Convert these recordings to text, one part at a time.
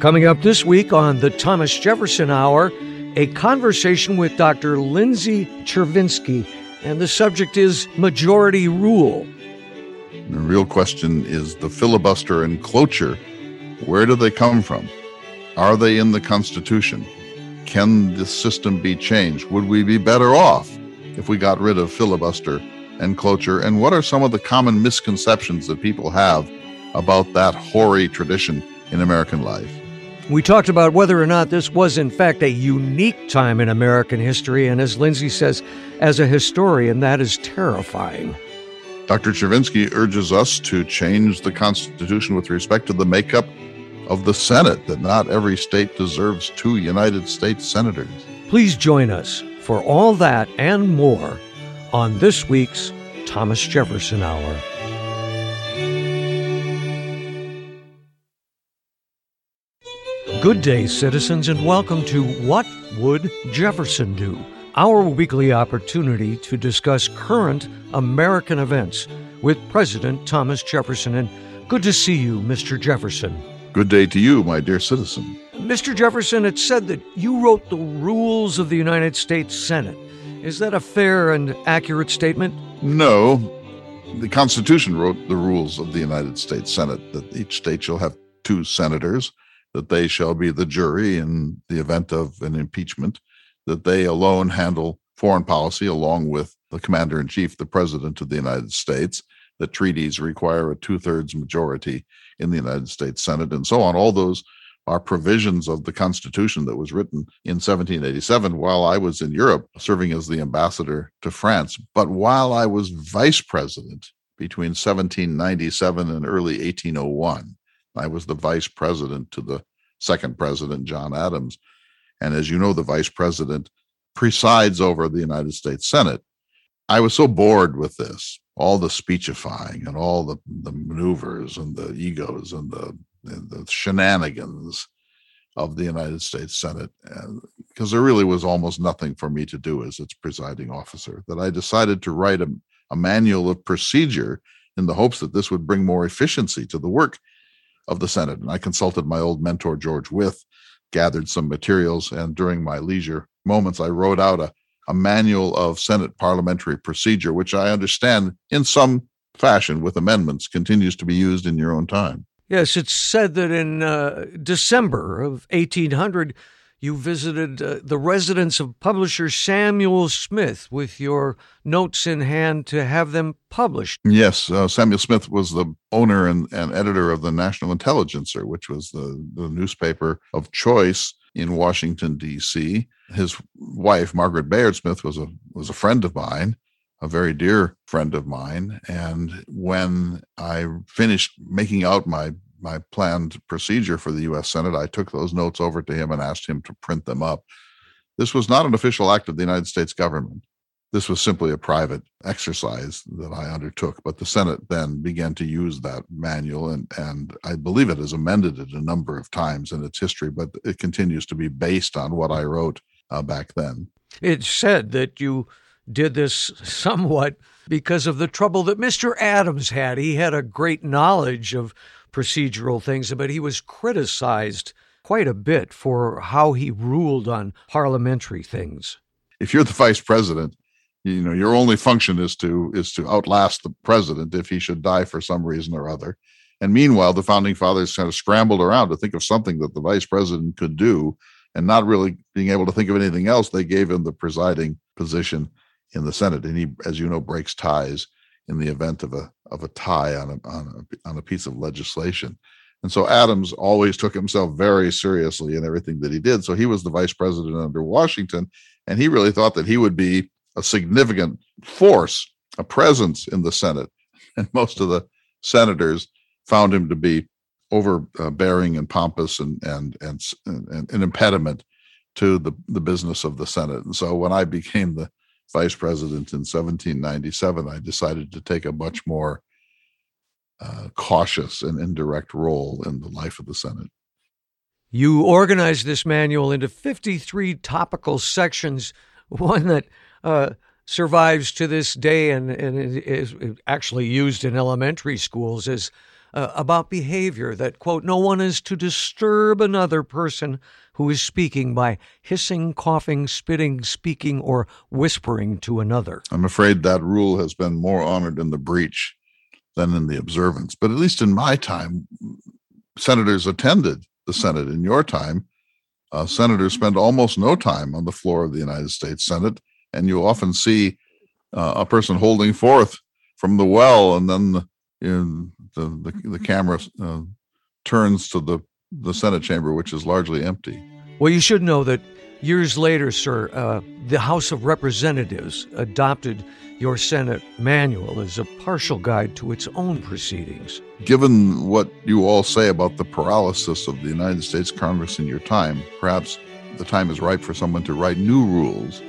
Coming up this week on the Thomas Jefferson Hour, a conversation with Dr. Lindsay Chervinsky, and the subject is majority rule. The real question is the filibuster and cloture. Where do they come from? Are they in the Constitution? Can this system be changed? Would we be better off if we got rid of filibuster and cloture? And what are some of the common misconceptions that people have about that hoary tradition in American life? We talked about whether or not this was, in fact, a unique time in American history. And as Lindsay says, as a historian, that is terrifying. Dr. Chervinsky urges us to change the Constitution with respect to the makeup of the Senate, that not every state deserves 2 United States senators. Please join us for all that and more on this week's Thomas Jefferson Hour. Good day, citizens, and welcome to What Would Jefferson Do?, our weekly opportunity to discuss current American events with President Thomas Jefferson. And good to see you, Mr. Jefferson. Good day to you, my dear citizen. Mr. Jefferson, it's said that you wrote the rules of the United States Senate. Is that a fair and accurate statement? No. The Constitution wrote the rules of the United States Senate, that each state shall have 2 senators, that they shall be the jury in the event of an impeachment, that they alone handle foreign policy along with the commander-in-chief, the president of the United States, that treaties require a 2/3 majority in the United States Senate, and so on. All those are provisions of the Constitution that was written in 1787 while I was in Europe serving as the ambassador to France. But while I was vice president between 1797 and early 1801, I was the vice president to the second president, John Adams. And as you know, the vice president presides over the United States Senate. I was so bored with this, all the speechifying and all the maneuvers and the egos and the shenanigans of the United States Senate, because there really was almost nothing for me to do as its presiding officer, that I decided to write a manual of procedure in the hopes that this would bring more efficiency to the work of the Senate. And I consulted my old mentor, George Wythe, gathered some materials, and during my leisure moments, I wrote out a manual of Senate parliamentary procedure, which I understand in some fashion with amendments continues to be used in your own time. Yes, it's said that in December of 1800, you visited the residence of publisher Samuel Smith with your notes in hand to have them published. Yes, Samuel Smith was the owner and editor of the National Intelligencer, which was the newspaper of choice in Washington, D.C. His wife, Margaret Bayard Smith, was a friend of mine, a very dear friend of mine. And when I finished making out my planned procedure for the U.S. Senate, I took those notes over to him and asked him to print them up. This was not an official act of the United States government. This was simply a private exercise that I undertook, but the Senate then began to use that manual, and I believe it has amended it a number of times in its history, but it continues to be based on what I wrote back then. It's said that you did this somewhat because of the trouble that Mr. Adams had. He had a great knowledge of procedural things, but he was criticized quite a bit for how he ruled on parliamentary things. If you're the vice president, you know, your only function is to outlast the president if he should die for some reason or other. And meanwhile, the founding fathers kind of scrambled around to think of something that the vice president could do, and not really being able to think of anything else, they gave him the presiding position in the Senate. And he, as you know, breaks ties in the event of a tie on a piece of legislation. And so Adams always took himself very seriously in everything that he did. So he was the vice president under Washington, and he really thought that he would be a significant force, a presence in the Senate. And most of the senators found him to be overbearing and pompous and an impediment to the business of the Senate. And so when I became the vice president in 1797, I decided to take a much more cautious and indirect role in the life of the Senate. You organized this manual into 53 topical sections, one that survives to this day and is actually used in elementary schools as about behavior that, quote, no one is to disturb another person who is speaking by hissing, coughing, spitting, speaking, or whispering to another. I'm afraid that rule has been more honored in the breach than in the observance. But at least in my time, senators attended the Senate. In your time, senators spend almost no time on the floor of the United States Senate, and you often see a person holding forth from the well, and then the camera turns to the Senate chamber, which is largely empty. Well, you should know that years later, sir, the House of Representatives adopted your Senate manual as a partial guide to its own proceedings. Given what you all say about the paralysis of the United States Congress in your time, perhaps the time is ripe for someone to write new rules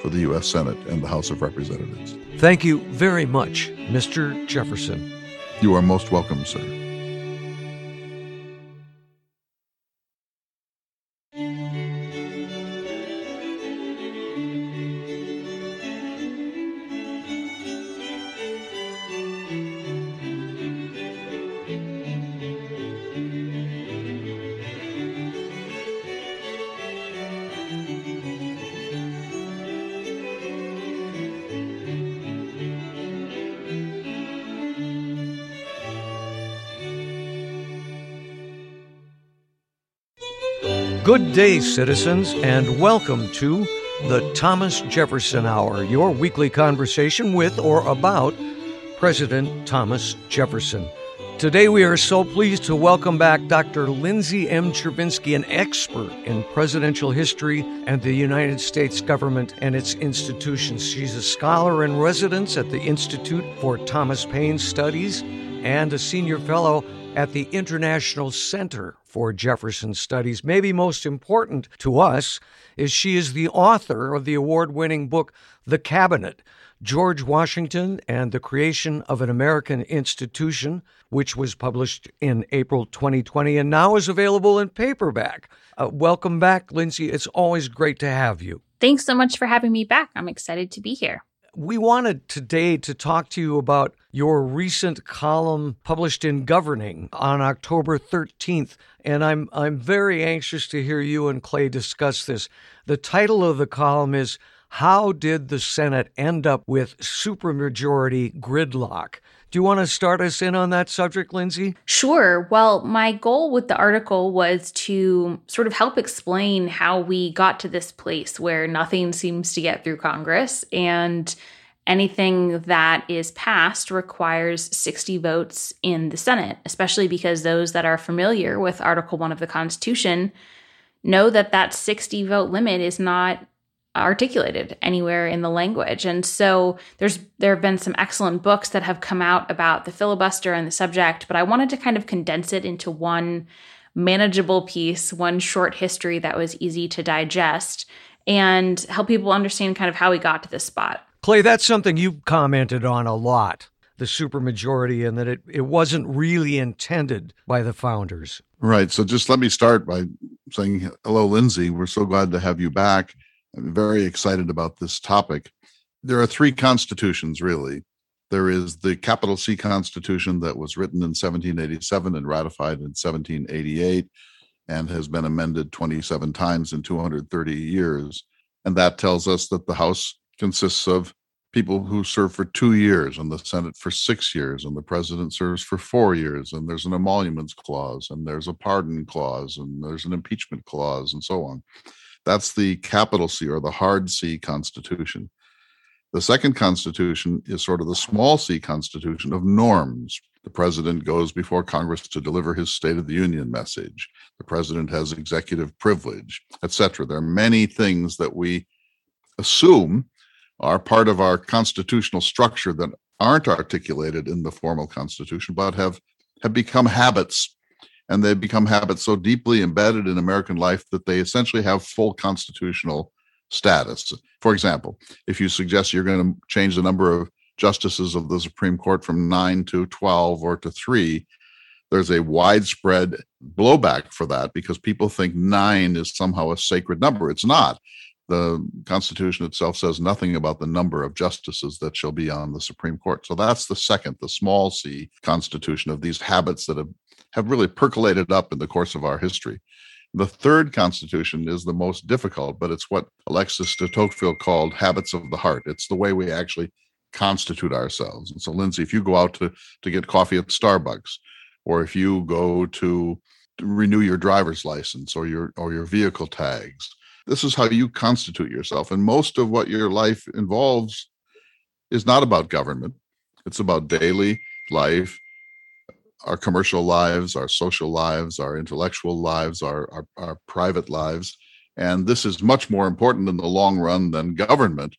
for the U.S. Senate and the House of Representatives. Thank you very much, Mr. Jefferson. You are most welcome, sir. Good day, citizens, and welcome to the Thomas Jefferson Hour, your weekly conversation with or about President Thomas Jefferson. Today we are so pleased to welcome back Dr. Lindsay M. Chervinsky, an expert in presidential history and the United States government and its institutions. She's a scholar in residence at the Institute for Thomas Paine Studies and a senior fellow at the International Center for Jefferson Studies. Maybe most important to us is she is the author of the award-winning book, The Cabinet, George Washington and the Creation of an American Institution, which was published in April 2020 and now is available in paperback. Welcome back, Lindsay. It's always great to have you. Thanks so much for having me back. I'm excited to be here. We wanted today to talk to you about your recent column published in Governing on October 13th, and I'm very anxious to hear you and Clay discuss this. The title of the column is, How Did the Senate End Up with Supermajority Gridlock? Do you want to start us in on that subject, Lindsay? Sure. Well, my goal with the article was to sort of help explain how we got to this place where nothing seems to get through Congress and anything that is passed requires 60 votes in the Senate, especially because those that are familiar with Article I of the Constitution know that that 60-vote limit is not articulated anywhere in the language. And so there have been some excellent books that have come out about the filibuster and the subject, but I wanted to kind of condense it into one manageable piece, one short history that was easy to digest and help people understand kind of how we got to this spot. Clay, that's something you've commented on a lot, the supermajority, and that it wasn't really intended by the founders. Right. So just let me start by saying, hello, Lindsay. We're so glad to have you back. I'm very excited about this topic. There are three constitutions, really. There is the capital C Constitution that was written in 1787 and ratified in 1788 and has been amended 27 times in 230 years. And that tells us that the House consists of people who serve for 2 years and the Senate for 6 years and the president serves for 4 years. And there's an emoluments clause and there's a pardon clause and there's an impeachment clause and so on. That's the capital C or the hard C Constitution. The second Constitution is sort of the small C Constitution of norms. The president goes before Congress to deliver his State of the Union message. The president has executive privilege, etc. There are many things that we assume are part of our constitutional structure that aren't articulated in the formal Constitution, but have become habits. And they become habits so deeply embedded in American life that they essentially have full constitutional status. For example, if you suggest you're going to change the number of justices of the Supreme Court from 9 to 12 or to 3, there's a widespread blowback for that because people think 9 is somehow a sacred number. It's not. The Constitution itself says nothing about the number of justices that shall be on the Supreme Court. So that's the second, the small c, constitution of these habits that have really percolated up in the course of our history. The third constitution is the most difficult, but it's what Alexis de Tocqueville called habits of the heart. It's the way we actually constitute ourselves. And so, Lindsay, if you go out to get coffee at Starbucks, or if you go to renew your driver's license or your vehicle tags, this is how you constitute yourself. And most of what your life involves is not about government. It's about daily life, our commercial lives, our social lives, our intellectual lives, our private lives. And this is much more important in the long run than government.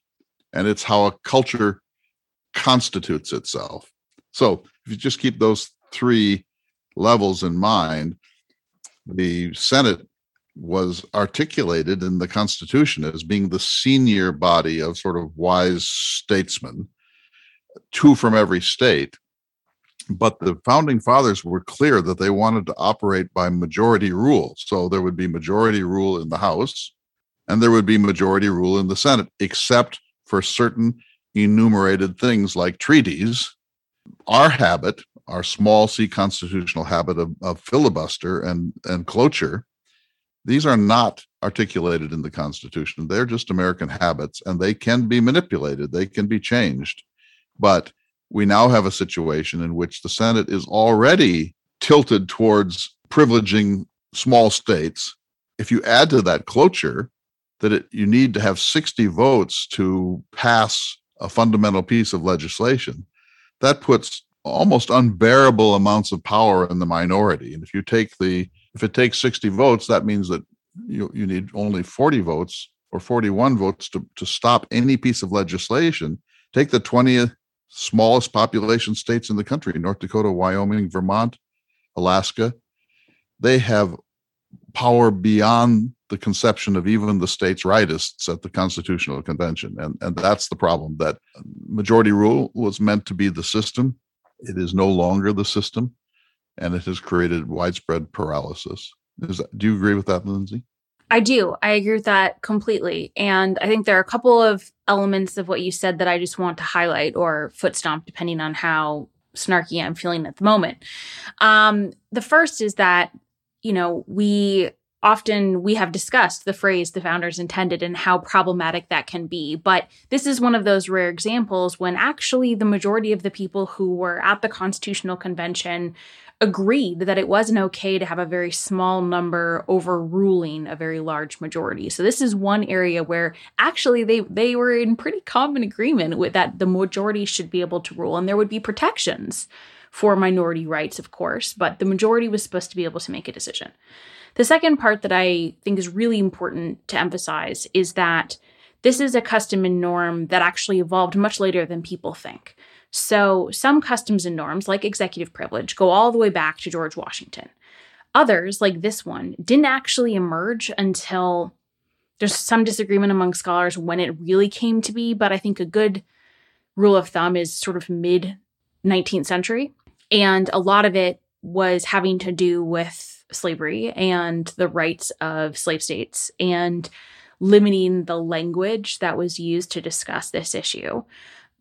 And it's how a culture constitutes itself. So if you just keep those three levels in mind, the Senate was articulated in the Constitution as being the senior body of sort of wise statesmen, two from every state. But the founding fathers were clear that they wanted to operate by majority rule. So there would be majority rule in the House, and there would be majority rule in the Senate, except for certain enumerated things like treaties. Our habit, our small c constitutional habit of filibuster and cloture, these are not articulated in the Constitution. They're just American habits, and they can be manipulated. They can be changed. But we now have a situation in which the Senate is already tilted towards privileging small states. If you add to that cloture that you need to have 60 votes to pass a fundamental piece of legislation, that puts almost unbearable amounts of power in the minority. And if it takes 60 votes, that means that you need only 40 votes or 41 votes to stop any piece of legislation. Take the 20th smallest population states in the country, North Dakota, Wyoming, Vermont, Alaska. They have power beyond the conception of even the states' rightists at the Constitutional Convention. And that's the problem, that majority rule was meant to be the system. It is no longer the system. And it has created widespread paralysis. Do you agree with that, Lindsay? I do. I agree with that completely. And I think there are a couple of elements of what you said that I just want to highlight or foot stomp, depending on how snarky I'm feeling at the moment. The first is that, we have discussed the phrase the founders intended and how problematic that can be. But this is one of those rare examples when actually the majority of the people who were at the Constitutional Convention agreed that it wasn't okay to have a very small number overruling a very large majority. So this is one area where actually they were in pretty common agreement with that the majority should be able to rule, and there would be protections for minority rights, of course, but the majority was supposed to be able to make a decision. The second part that I think is really important to emphasize is that this is a custom and norm that actually evolved much later than people think. So some customs and norms, like executive privilege, go all the way back to George Washington. Others, like this one, didn't actually emerge until there's some disagreement among scholars when it really came to be, but I think a good rule of thumb is sort of mid-19th century. And a lot of it was having to do with slavery and the rights of slave states and limiting the language that was used to discuss this issue.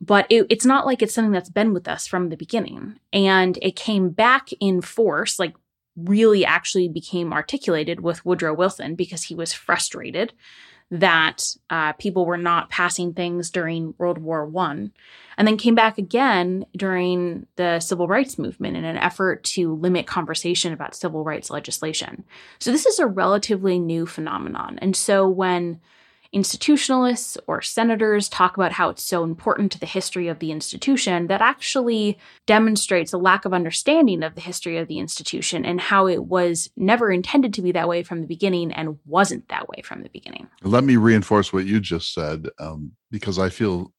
But it's not like it's something that's been with us from the beginning. And it came back in force, like really actually became articulated with Woodrow Wilson, because he was frustrated that people were not passing things during World War I, and then came back again during the Civil Rights Movement in an effort to limit conversation about civil rights legislation. So this is a relatively new phenomenon. And so when institutionalists or senators talk about how it's so important to the history of the institution, that actually demonstrates a lack of understanding of the history of the institution and how it was never intended to be that way from the beginning and wasn't that way from the beginning. Let me reinforce what you just said, because I feel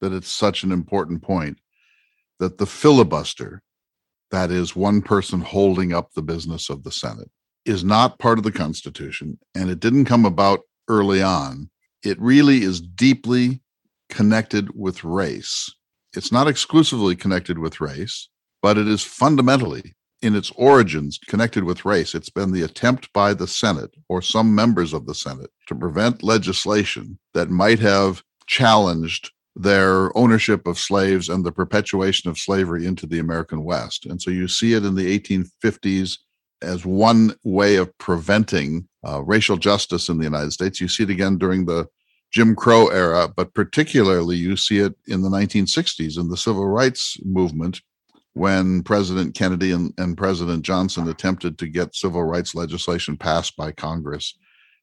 that it's such an important point, that the filibuster, that is one person holding up the business of the Senate, is not part of the Constitution, and it didn't come about early on. It really is deeply connected with race. It's not exclusively connected with race, but it is fundamentally in its origins connected with race, it's been the attempt by the Senate or some members of the Senate to prevent legislation that might have challenged their ownership of slaves and the perpetuation of slavery into the American West. And so you see it in the 1850s as one way of preventing racial justice in the United States. You see it again during the Jim Crow era, but particularly you see it in the 1960s in the Civil Rights Movement, when President Kennedy and President Johnson attempted to get civil rights legislation passed by Congress.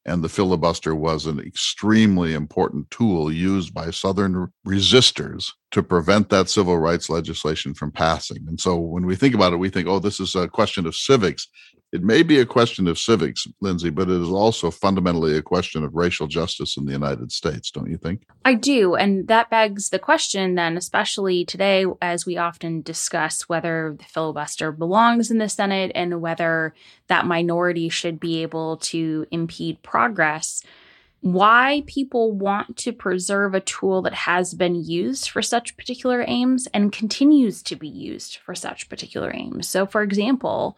And the filibuster was an extremely important tool used by Southern resistors to prevent that civil rights legislation from passing. And so when we think about it, we think, oh, this is a question of civics. It may be a question of civics, Lindsay, but it is also fundamentally a question of racial justice in the United States, don't you think? I do. And that begs the question then, especially today, as we often discuss whether the filibuster belongs in the Senate and whether that minority should be able to impede progress, why people want to preserve a tool that has been used for such particular aims and continues to be used for such particular aims. So, for example,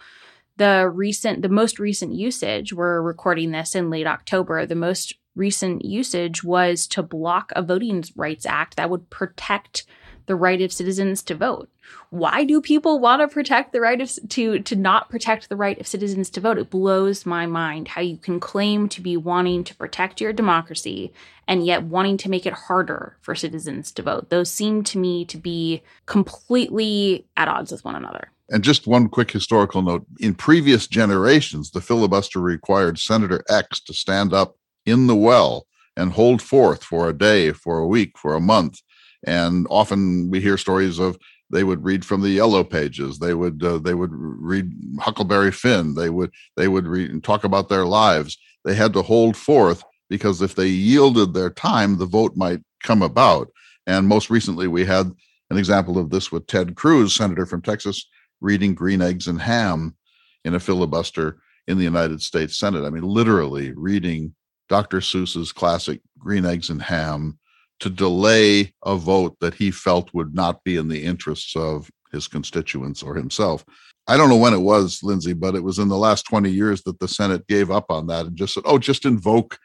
the most recent usage, we're recording this in late October, the most recent usage was to block a Voting Rights Act that would protect the right of citizens to vote. Why do people want to protect the right to not protect the right of citizens to vote? It blows my mind how you can claim to be wanting to protect your democracy and yet wanting to make it harder for citizens to vote. Those seem to me to be completely at odds with one another. And just one quick historical note, in previous generations, the filibuster required Senator X to stand up in the well and hold forth for a day, for a week, for a month. And often we hear stories of they would read from the Yellow Pages. They would read Huckleberry Finn. They would read and talk about their lives. They had to hold forth because if they yielded their time, the vote might come about. And most recently, we had an example of this with Ted Cruz, senator from Texas, reading Green Eggs and Ham in a filibuster in the United States Senate. I mean, literally reading Dr. Seuss's classic Green Eggs and Ham to delay a vote that he felt would not be in the interests of his constituents or himself. I don't know when it was, Lindsay, but it was in the last 20 years that the Senate gave up on that and just said, oh, just invoke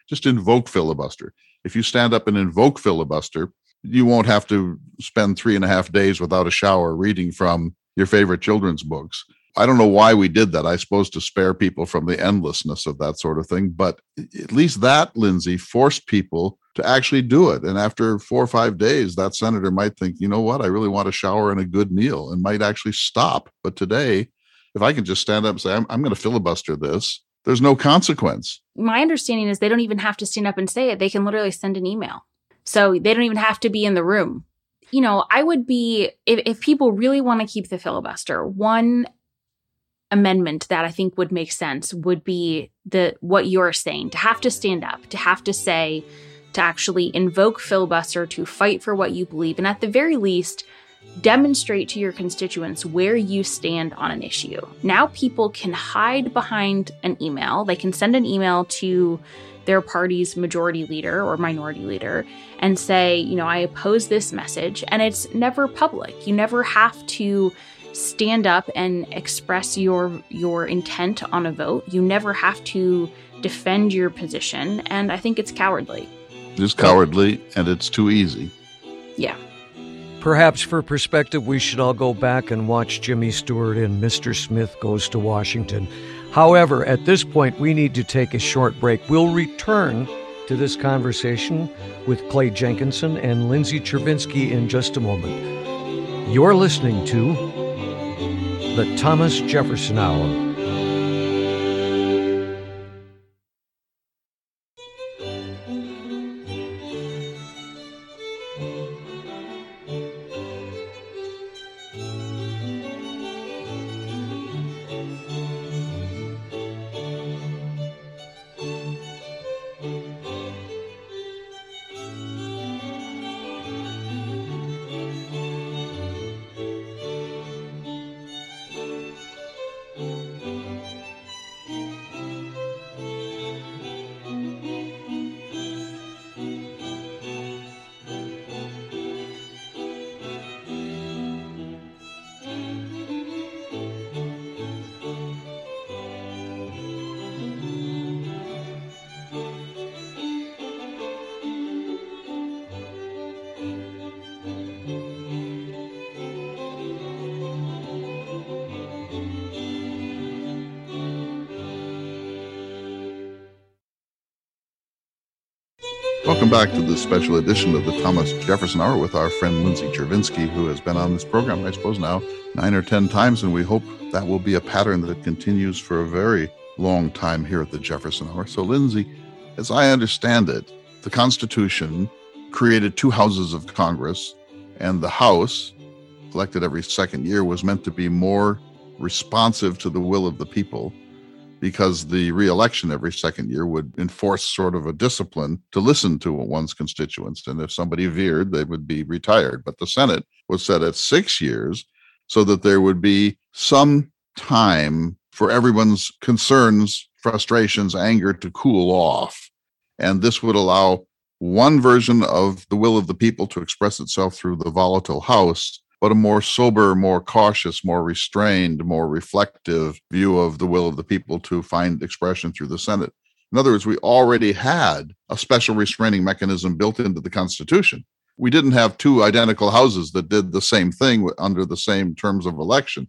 filibuster. If you stand up and invoke filibuster, you won't have to spend 3.5 days without a shower reading from your favorite children's books. I don't know why we did that. I suppose to spare people from the endlessness of that sort of thing. But at least that, Lindsay, forced people to actually do it. And after 4 or 5 days, that senator might think, you know what, I really want a shower and a good meal, and might actually stop. But today, if I can just stand up and say, I'm going to filibuster this, there's no consequence. My understanding is they don't even have to stand up and say it. They can literally send an email. So they don't even have to be in the room. You know, I would be, if people really want to keep the filibuster, one amendment that I think would make sense would be what you're saying, to have to stand up, to have to say, to actually invoke filibuster, to fight for what you believe, and at the very least, demonstrate to your constituents where you stand on an issue. Now people can hide behind an email. They can send an email to their party's majority leader or minority leader and say, you know, I oppose this message, and it's never public. You never have to stand up and express your intent on a vote. You never have to defend your position, and I think it's cowardly. It is cowardly, and it's too easy. Yeah. Perhaps for perspective, we should all go back and watch Jimmy Stewart in Mr. Smith Goes to Washington. However, at this point, we need to take a short break. We'll return to this conversation with Clay Jenkinson and Lindsay Chervinsky in just a moment. You're listening to The Thomas Jefferson Hour. Welcome back to this special edition of the Thomas Jefferson Hour with our friend Lindsay Chervinsky, who has been on this program, I suppose now, 9 or 10 times, and we hope that will be a pattern that continues for a very long time here at the Jefferson Hour. So, Lindsay, as I understand it, the Constitution created 2 houses of Congress, and the House, elected every 2nd year, was meant to be more responsive to the will of the people, because the re-election every 2nd year would enforce sort of a discipline to listen to one's constituents. And if somebody veered, they would be retired. But the Senate was set at 6 years so that there would be some time for everyone's concerns, frustrations, anger to cool off. And this would allow one version of the will of the people to express itself through the volatile House, but a more sober, more cautious, more restrained, more reflective view of the will of the people to find expression through the Senate. In other words, we already had a special restraining mechanism built into the Constitution. We didn't have 2 identical houses that did the same thing under the same terms of election.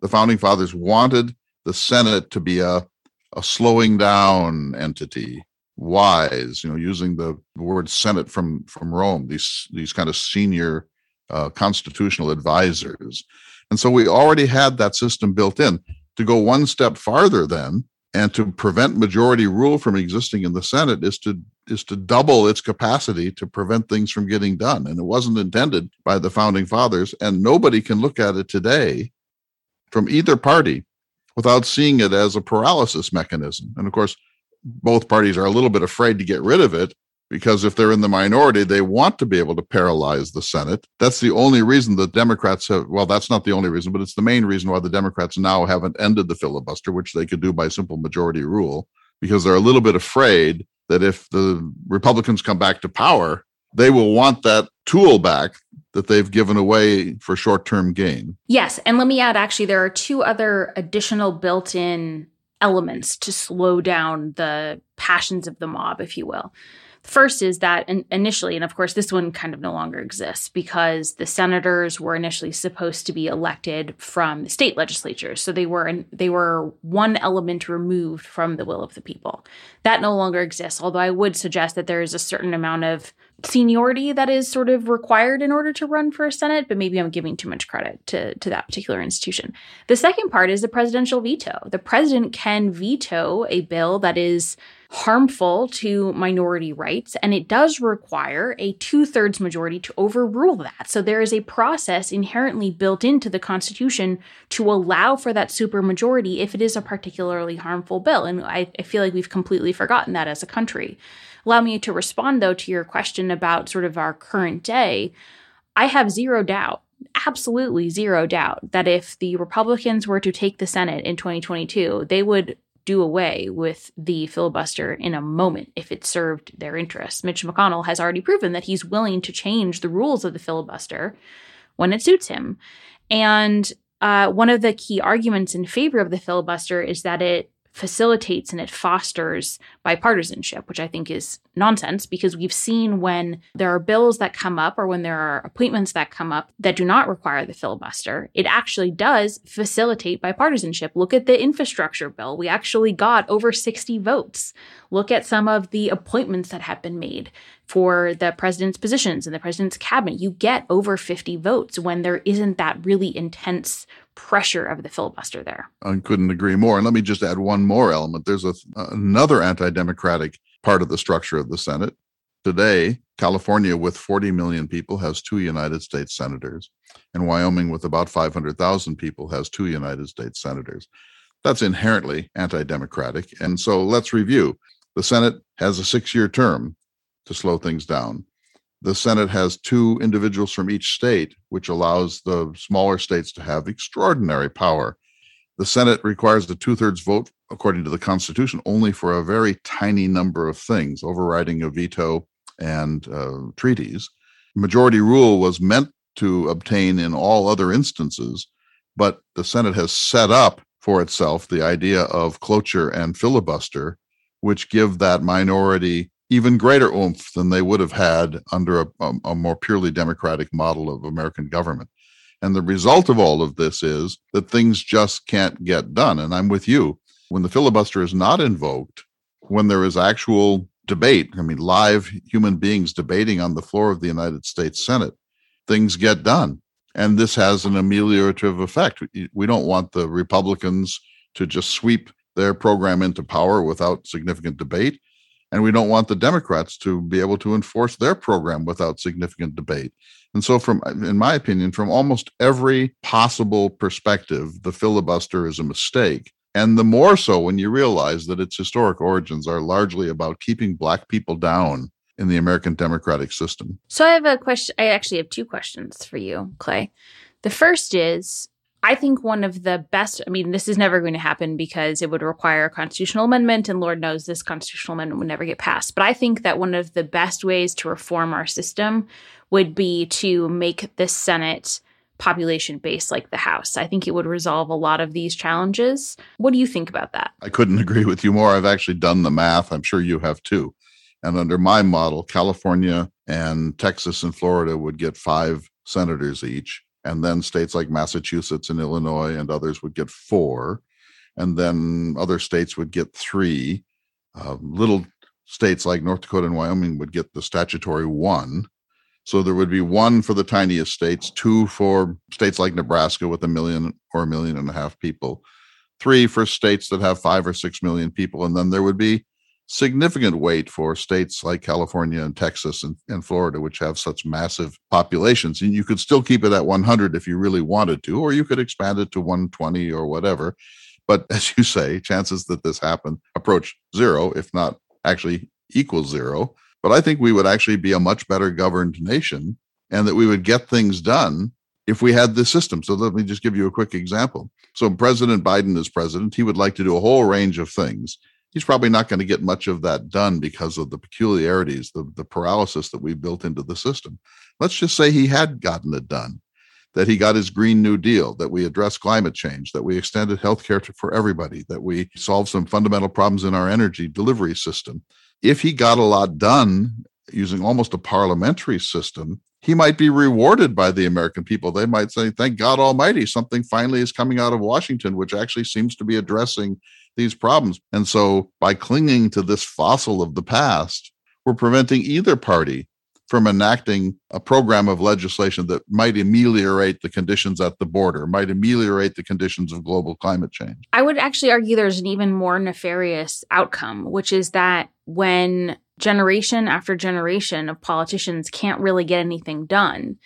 The Founding Fathers wanted the Senate to be a slowing down entity, wise, using the word Senate from Rome, these kind of senior constitutional advisors. And so we already had that system built in. To go one step farther then, and to prevent majority rule from existing in the Senate is to double its capacity to prevent things from getting done. And it wasn't intended by the Founding Fathers, and nobody can look at it today from either party without seeing it as a paralysis mechanism. And of course, both parties are a little bit afraid to get rid of it, because if they're in the minority, they want to be able to paralyze the Senate. That's the only reason the Democrats have, well, that's not the only reason, but it's the main reason why the Democrats now haven't ended the filibuster, which they could do by simple majority rule, because they're a little bit afraid that if the Republicans come back to power, they will want that tool back that they've given away for short-term gain. Yes, and let me add, actually, there are 2 other additional built-in elements to slow down the passions of the mob, if you will. First is that initially, and of course this one kind of no longer exists because the senators were initially supposed to be elected from state legislatures. So they were one element removed from the will of the people. That no longer exists, although I would suggest that there is a certain amount of seniority that is sort of required in order to run for a Senate, but maybe I'm giving too much credit to that particular institution. The second part is the presidential veto. The president can veto a bill that is harmful to minority rights, and it does require a 2/3 majority to overrule that. So there is a process inherently built into the Constitution to allow for that supermajority if it is a particularly harmful bill. And I feel like we've completely forgotten that as a country. Allow me to respond, though, to your question about sort of our current day. I have zero doubt, absolutely zero doubt, that if the Republicans were to take the Senate in 2022, they would do away with the filibuster in a moment if it served their interests. Mitch McConnell has already proven that he's willing to change the rules of the filibuster when it suits him. And one of the key arguments in favor of the filibuster is that it facilitates and it fosters bipartisanship, which I think is nonsense, because we've seen when there are bills that come up or when there are appointments that come up that do not require the filibuster, it actually does facilitate bipartisanship. Look at the infrastructure bill. We actually got over 60 votes. Look at some of the appointments that have been made for the president's positions in the president's cabinet. You get over 50 votes when there isn't that really intense pressure of the filibuster there. I couldn't agree more. And let me just add one more element. There's another anti-democratic part of the structure of the Senate. Today, California, with 40 million people, has 2 United States senators, and Wyoming, with about 500,000 people, has 2 United States senators. That's inherently anti-democratic. And so let's review. The Senate has a 6-year term to slow things down. The Senate has 2 individuals from each state, which allows the smaller states to have extraordinary power. The Senate requires the 2/3 vote, according to the Constitution, only for a very tiny number of things, overriding a veto and treaties. Majority rule was meant to obtain in all other instances, but the Senate has set up for itself the idea of cloture and filibuster, which give that minority even greater oomph than they would have had under a more purely democratic model of American government. And the result of all of this is that things just can't get done. And I'm with you. When the filibuster is not invoked, when there is actual debate, I mean, live human beings debating on the floor of the United States Senate, things get done. And this has an ameliorative effect. We don't want the Republicans to just sweep their program into power without significant debate. And we don't want the Democrats to be able to enforce their program without significant debate. And so in my opinion, from almost every possible perspective, the filibuster is a mistake. And the more so when you realize that its historic origins are largely about keeping Black people down in the American democratic system. So I have a question. I actually have two questions for you, Clay. The first is, I think one of the best, I mean, this is never going to happen because it would require a constitutional amendment, and Lord knows this constitutional amendment would never get passed. But I think that one of the best ways to reform our system would be to make the Senate population-based like the House. I think it would resolve a lot of these challenges. What do you think about that? I couldn't agree with you more. I've actually done the math. I'm sure you have too. And under my model, California and Texas and Florida would get 5 senators each. And then states like Massachusetts and Illinois and others would get 4. And then other states would get 3. Little states like North Dakota and Wyoming would get the statutory 1. So there would be 1 for the tiniest states, 2 for states like Nebraska with 1 million or 1.5 million people, 3 for states that have 5 or 6 million people. And then there would be significant weight for states like California and Texas and Florida, which have such massive populations. And you could still keep it at 100 if you really wanted to, or you could expand it to 120 or whatever. But as you say, chances that this happened approach 0, if not actually equal 0. But I think we would actually be a much better governed nation, and that we would get things done if we had this system. So let me just give you a quick example. So President Biden is president. He would like to do a whole range of things. He's probably not going to get much of that done because of the peculiarities, the paralysis that we built into the system. Let's just say he had gotten it done, that he got his Green New Deal, that we addressed climate change, that we extended health care for everybody, that we solved some fundamental problems in our energy delivery system. If he got a lot done using almost a parliamentary system, he might be rewarded by the American people. They might say, thank God Almighty, something finally is coming out of Washington, which actually seems to be addressing these problems. And so by clinging to this fossil of the past, we're preventing either party from enacting a program of legislation that might ameliorate the conditions at the border, might ameliorate the conditions of global climate change. I would actually argue there's an even more nefarious outcome, which is that when generation after generation of politicians can't really get anything done,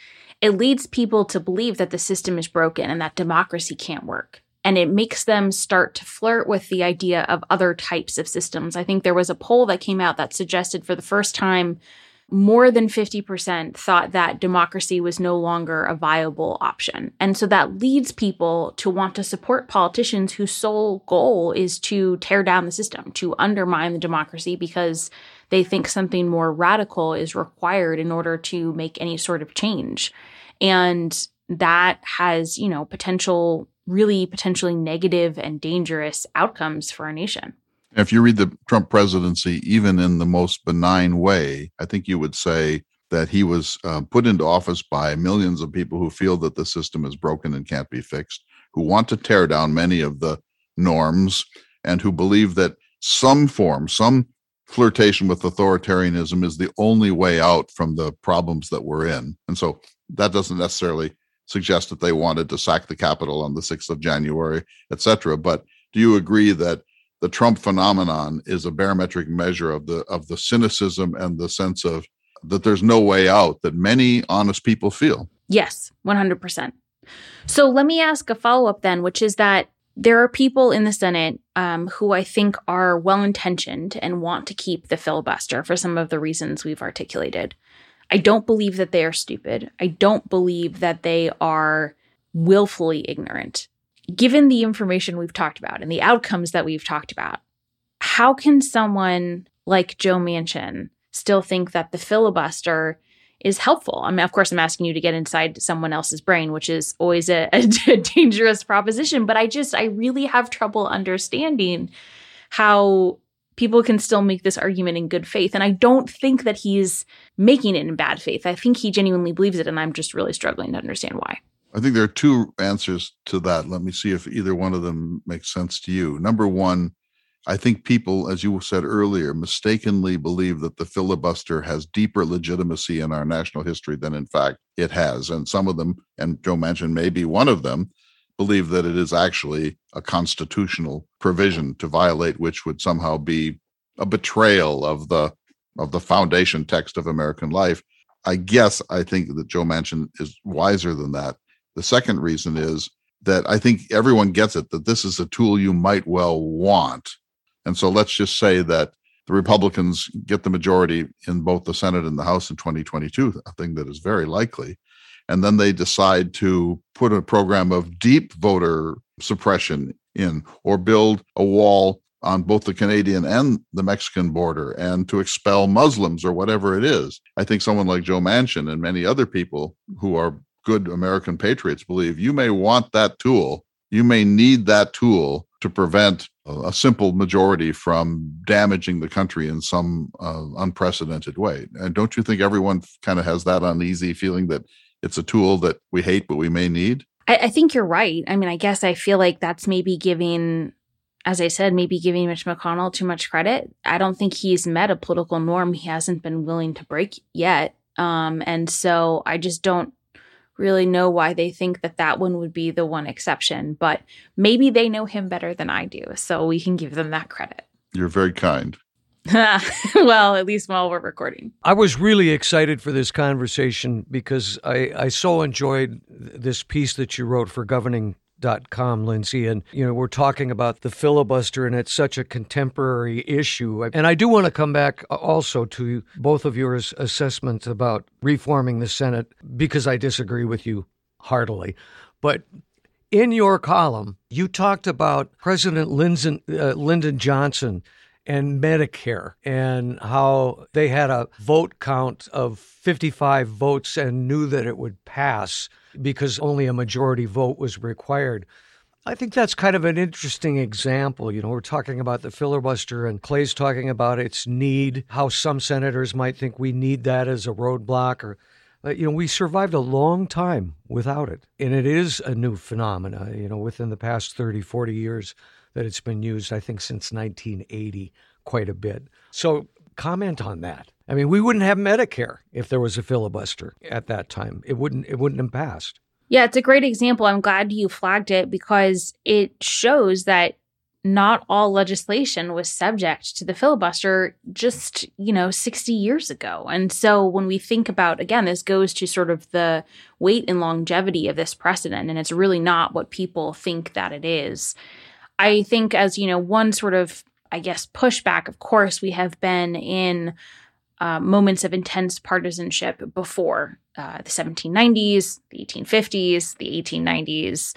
it leads people to believe that the system is broken and that democracy can't work. And it makes them start to flirt with the idea of other types of systems. I think there was a poll that came out that suggested for the first time, more than 50% thought that democracy was no longer a viable option. And so that leads people to want to support politicians whose sole goal is to tear down the system, to undermine the democracy, because they think something more radical is required in order to make any sort of change. And that has, you know, potentially negative and dangerous outcomes for our nation. If you read the Trump presidency, even in the most benign way, I think you would say that he was put into office by millions of people who feel that the system is broken and can't be fixed, who want to tear down many of the norms, and who believe that some flirtation with authoritarianism is the only way out from the problems that we're in. And so that doesn't necessarily suggest that they wanted to sack the Capitol on the 6th of January, et cetera. But do you agree that the Trump phenomenon is a barometric measure of the cynicism and the sense of that there's no way out that many honest people feel? Yes, 100%. So let me ask a follow-up then, which is that there are people in the Senate who I think are well-intentioned and want to keep the filibuster for some of the reasons we've articulated. I don't believe that they are stupid. I don't believe that they are willfully ignorant. Given the information we've talked about and the outcomes that we've talked about, how can someone like Joe Manchin still think that the filibuster is helpful? I mean, of course, I'm asking you to get inside someone else's brain, which is always a dangerous proposition. But I really have trouble understanding how people can still make this argument in good faith. And I don't think that he's making it in bad faith. I think he genuinely believes it. And I'm just really struggling to understand why. I think there are two answers to that. Let me see if either one of them makes sense to you. Number one, I think people, as you said earlier, mistakenly believe that the filibuster has deeper legitimacy in our national history than, in fact, it has. And some of them, and Joe Manchin may be one of them, believe that it is actually a constitutional provision to violate, which would somehow be a betrayal of the foundation text of American life. I think that Joe Manchin is wiser than that. The second reason is that I think everyone gets it, that this is a tool you might well want. And so let's just say that the Republicans get the majority in both the Senate and the House in 2022, a thing that is very likely. And then they decide to put a program of deep voter suppression in, or build a wall on both the Canadian and the Mexican border, and to expel Muslims or whatever it is. I think someone like Joe Manchin and many other people who are good American patriots believe you may want that tool. You may need that tool to prevent a simple majority from damaging the country in some unprecedented way. And don't you think everyone kind of has that uneasy feeling that it's a tool that we hate, but we may need? I think you're right. I mean, I guess I feel like that's maybe giving, as I said, maybe giving Mitch McConnell too much credit. I don't think he's met a political norm he hasn't been willing to break yet. And so I just don't really know why they think that that one would be the one exception. But maybe they know him better than I do, so we can give them that credit. You're very kind. Well, at least while we're recording. I was really excited for this conversation because I so enjoyed this piece that you wrote for governing.com, Lindsay. And, you know, we're talking about the filibuster, and it's such a contemporary issue. And I do want to come back also to both of your assessments about reforming the Senate, because I disagree with you heartily. But in your column, you talked about President Lyndon Johnson and Medicare, and how they had a vote count of 55 votes and knew that it would pass because only a majority vote was required. I think that's kind of an interesting example. You know, we're talking about the filibuster, and Clay's talking about its need, how some senators might think we need that as a roadblock, or you know, we survived a long time without it. And it is a new phenomena, you know, within the past 30, 40 years that it's been used, I think, since 1980 quite a bit. So comment on that. I mean, we wouldn't have Medicare if there was a filibuster at that time. It wouldn't have passed. Yeah, it's a great example. I'm glad you flagged it, because it shows that not all legislation was subject to the filibuster just, you know, 60 years ago. And so when we think about, again, this goes to sort of the weight and longevity of this precedent, and it's really not what people think that it is. I think, as you know, one sort of, I guess, pushback, of course, we have been in moments of intense partisanship before the 1790s, the 1850s, the 1890s.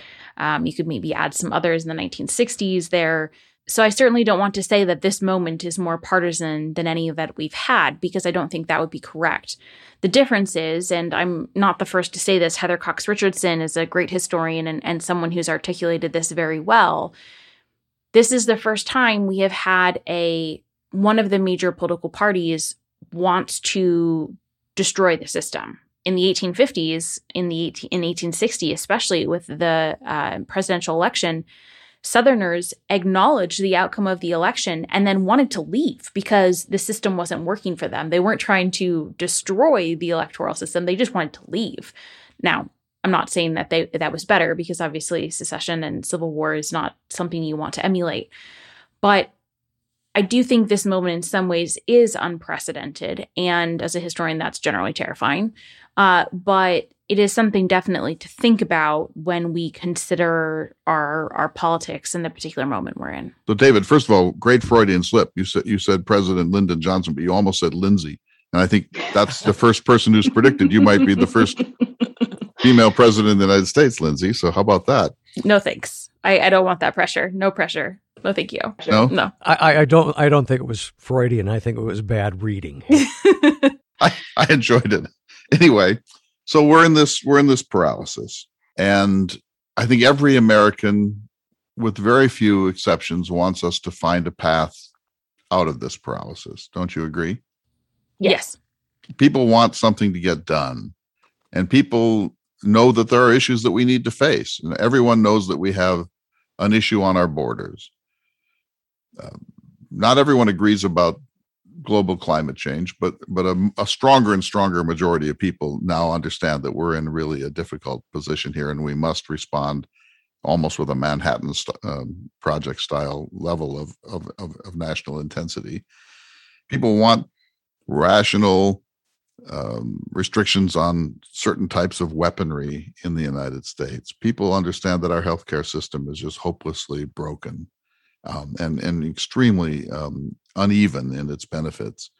You could maybe add some others in the 1960s there. So I certainly don't want to say that this moment is more partisan than any that we've had, because I don't think that would be correct. The difference is, and I'm not the first to say this, Heather Cox Richardson is a great historian and someone who's articulated this very well. This is the first time we have had one of the major political parties wants to destroy the system. In the 1850s, in 1860, especially with the presidential election, Southerners acknowledged the outcome of the election and then wanted to leave because the system wasn't working for them. They weren't trying to destroy the electoral system. They just wanted to leave. Now, I'm not saying that that was better, because obviously secession and civil war is not something you want to emulate. But I do think this moment in some ways is unprecedented. And as a historian, that's generally terrifying. But it is something definitely to think about when we consider our politics in the particular moment we're in. So, David, first of all, great Freudian slip. You said President Lyndon Johnson, but you almost said Lindsay. And I think that's the first person who's predicted you might be the first female president of the United States, Lindsay. So how about that? No, thanks. I don't want that pressure. No pressure. No, thank you. No. I don't think it was Freudian. I think it was bad reading. I enjoyed it. Anyway, so we're in this paralysis. And I think every American, with very few exceptions, wants us to find a path out of this paralysis. Don't you agree? Yes. People want something to get done. And people know that there are issues that we need to face. And everyone knows that we have an issue on our borders. not everyone agrees about global climate change, but a stronger and stronger majority of people now understand that we're in really a difficult position here, and we must respond almost with a Manhattan Project style level of national intensity. People want rational restrictions on certain types of weaponry in the United States. People understand that our healthcare system is just hopelessly broken and extremely uneven in its benefits.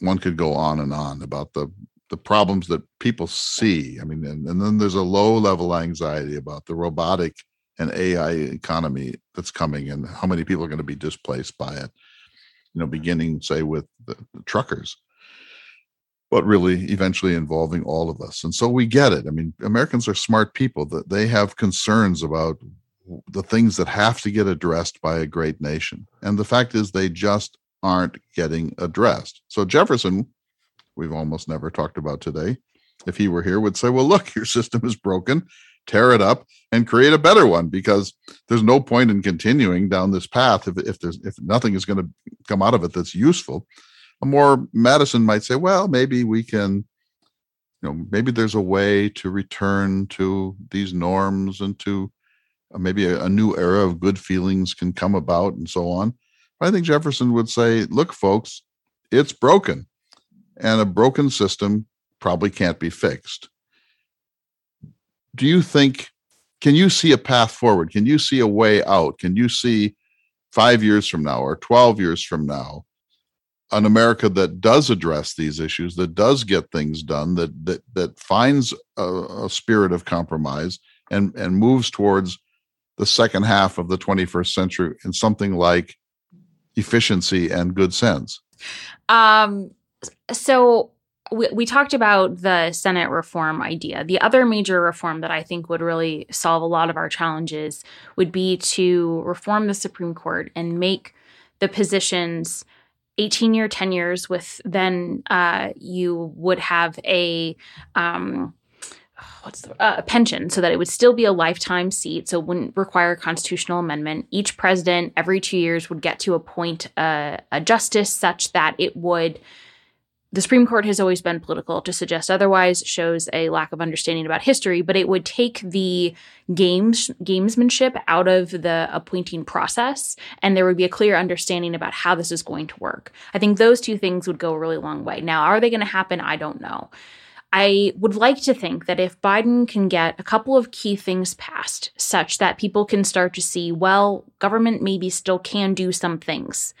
One could go on about the problems that people see. I mean, and then there's a low-level anxiety about the robotic and AI economy that's coming and how many people are going to be displaced by it, you know, beginning, say, with the truckers, but really eventually involving all of us. And so we get it. I mean, Americans are smart people. That they have concerns about the things that have to get addressed by a great nation. And the fact is they just aren't getting addressed. So Jefferson, we've almost never talked about today, if he were here, would say, well, look, your system is broken, tear it up and create a better one, because there's no point in continuing down this path if nothing is going to come out of it that's useful. More Madison might say, well, maybe we can, you know, maybe there's a way to return to these norms and to maybe a new era of good feelings can come about and so on. But I think Jefferson would say, look, folks, it's broken. And a broken system probably can't be fixed. Do you think, can you see a path forward? Can you see a way out? Can you see 5 years from now or 12 years from now an America that does address these issues, that does get things done, that finds a spirit of compromise and moves towards the second half of the 21st century in something like efficiency and good sense? So we talked about the Senate reform idea. The other major reform that I think would really solve a lot of our challenges would be to reform the Supreme Court and make the positions 18-year tenures with then you would have a pension, so that it would still be a lifetime seat, so it wouldn't require a constitutional amendment. Each president every 2 years would get to appoint a justice such that it would – the Supreme Court has always been political. To suggest otherwise shows a lack of understanding about history, but it would take the gamesmanship out of the appointing process, and there would be a clear understanding about how this is going to work. I think those two things would go a really long way. Now, are they going to happen? I don't know. I would like to think that if Biden can get a couple of key things passed such that people can start to see, well, government maybe still can do some things,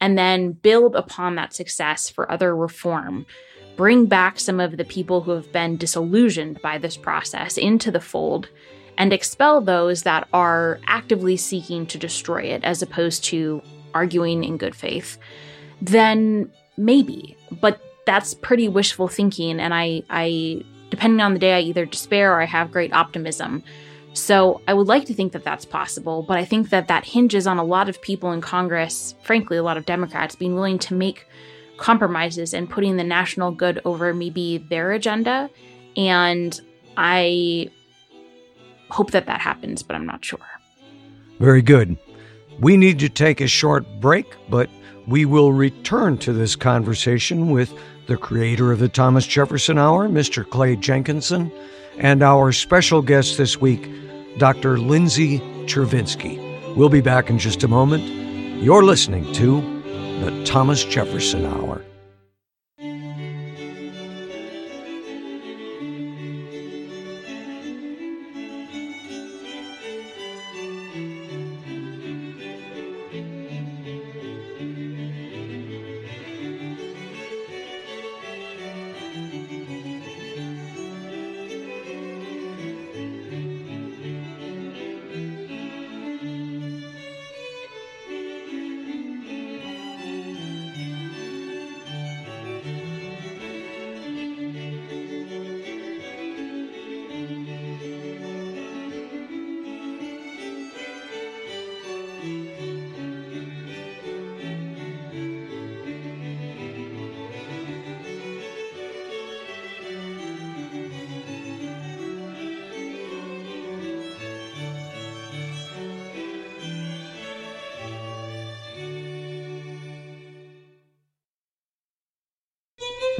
and then build upon that success for other reform. Bring back some of the people who have been disillusioned by this process into the fold and expel those that are actively seeking to destroy it as opposed to arguing in good faith, then maybe. But that's pretty wishful thinking, and I depending on the day, I either despair or I have great optimism. So I would like to think that that's possible, but I think that that hinges on a lot of people in Congress, frankly, a lot of Democrats, being willing to make compromises and putting the national good over maybe their agenda. And I hope that that happens, but I'm not sure. Very good. We need to take a short break, but we will return to this conversation with the creator of the Thomas Jefferson Hour, Mr. Clay Jenkinson, and our special guest this week, Dr. Lindsay Chervinsky. We'll be back in just a moment. You're listening to the Thomas Jefferson Hour.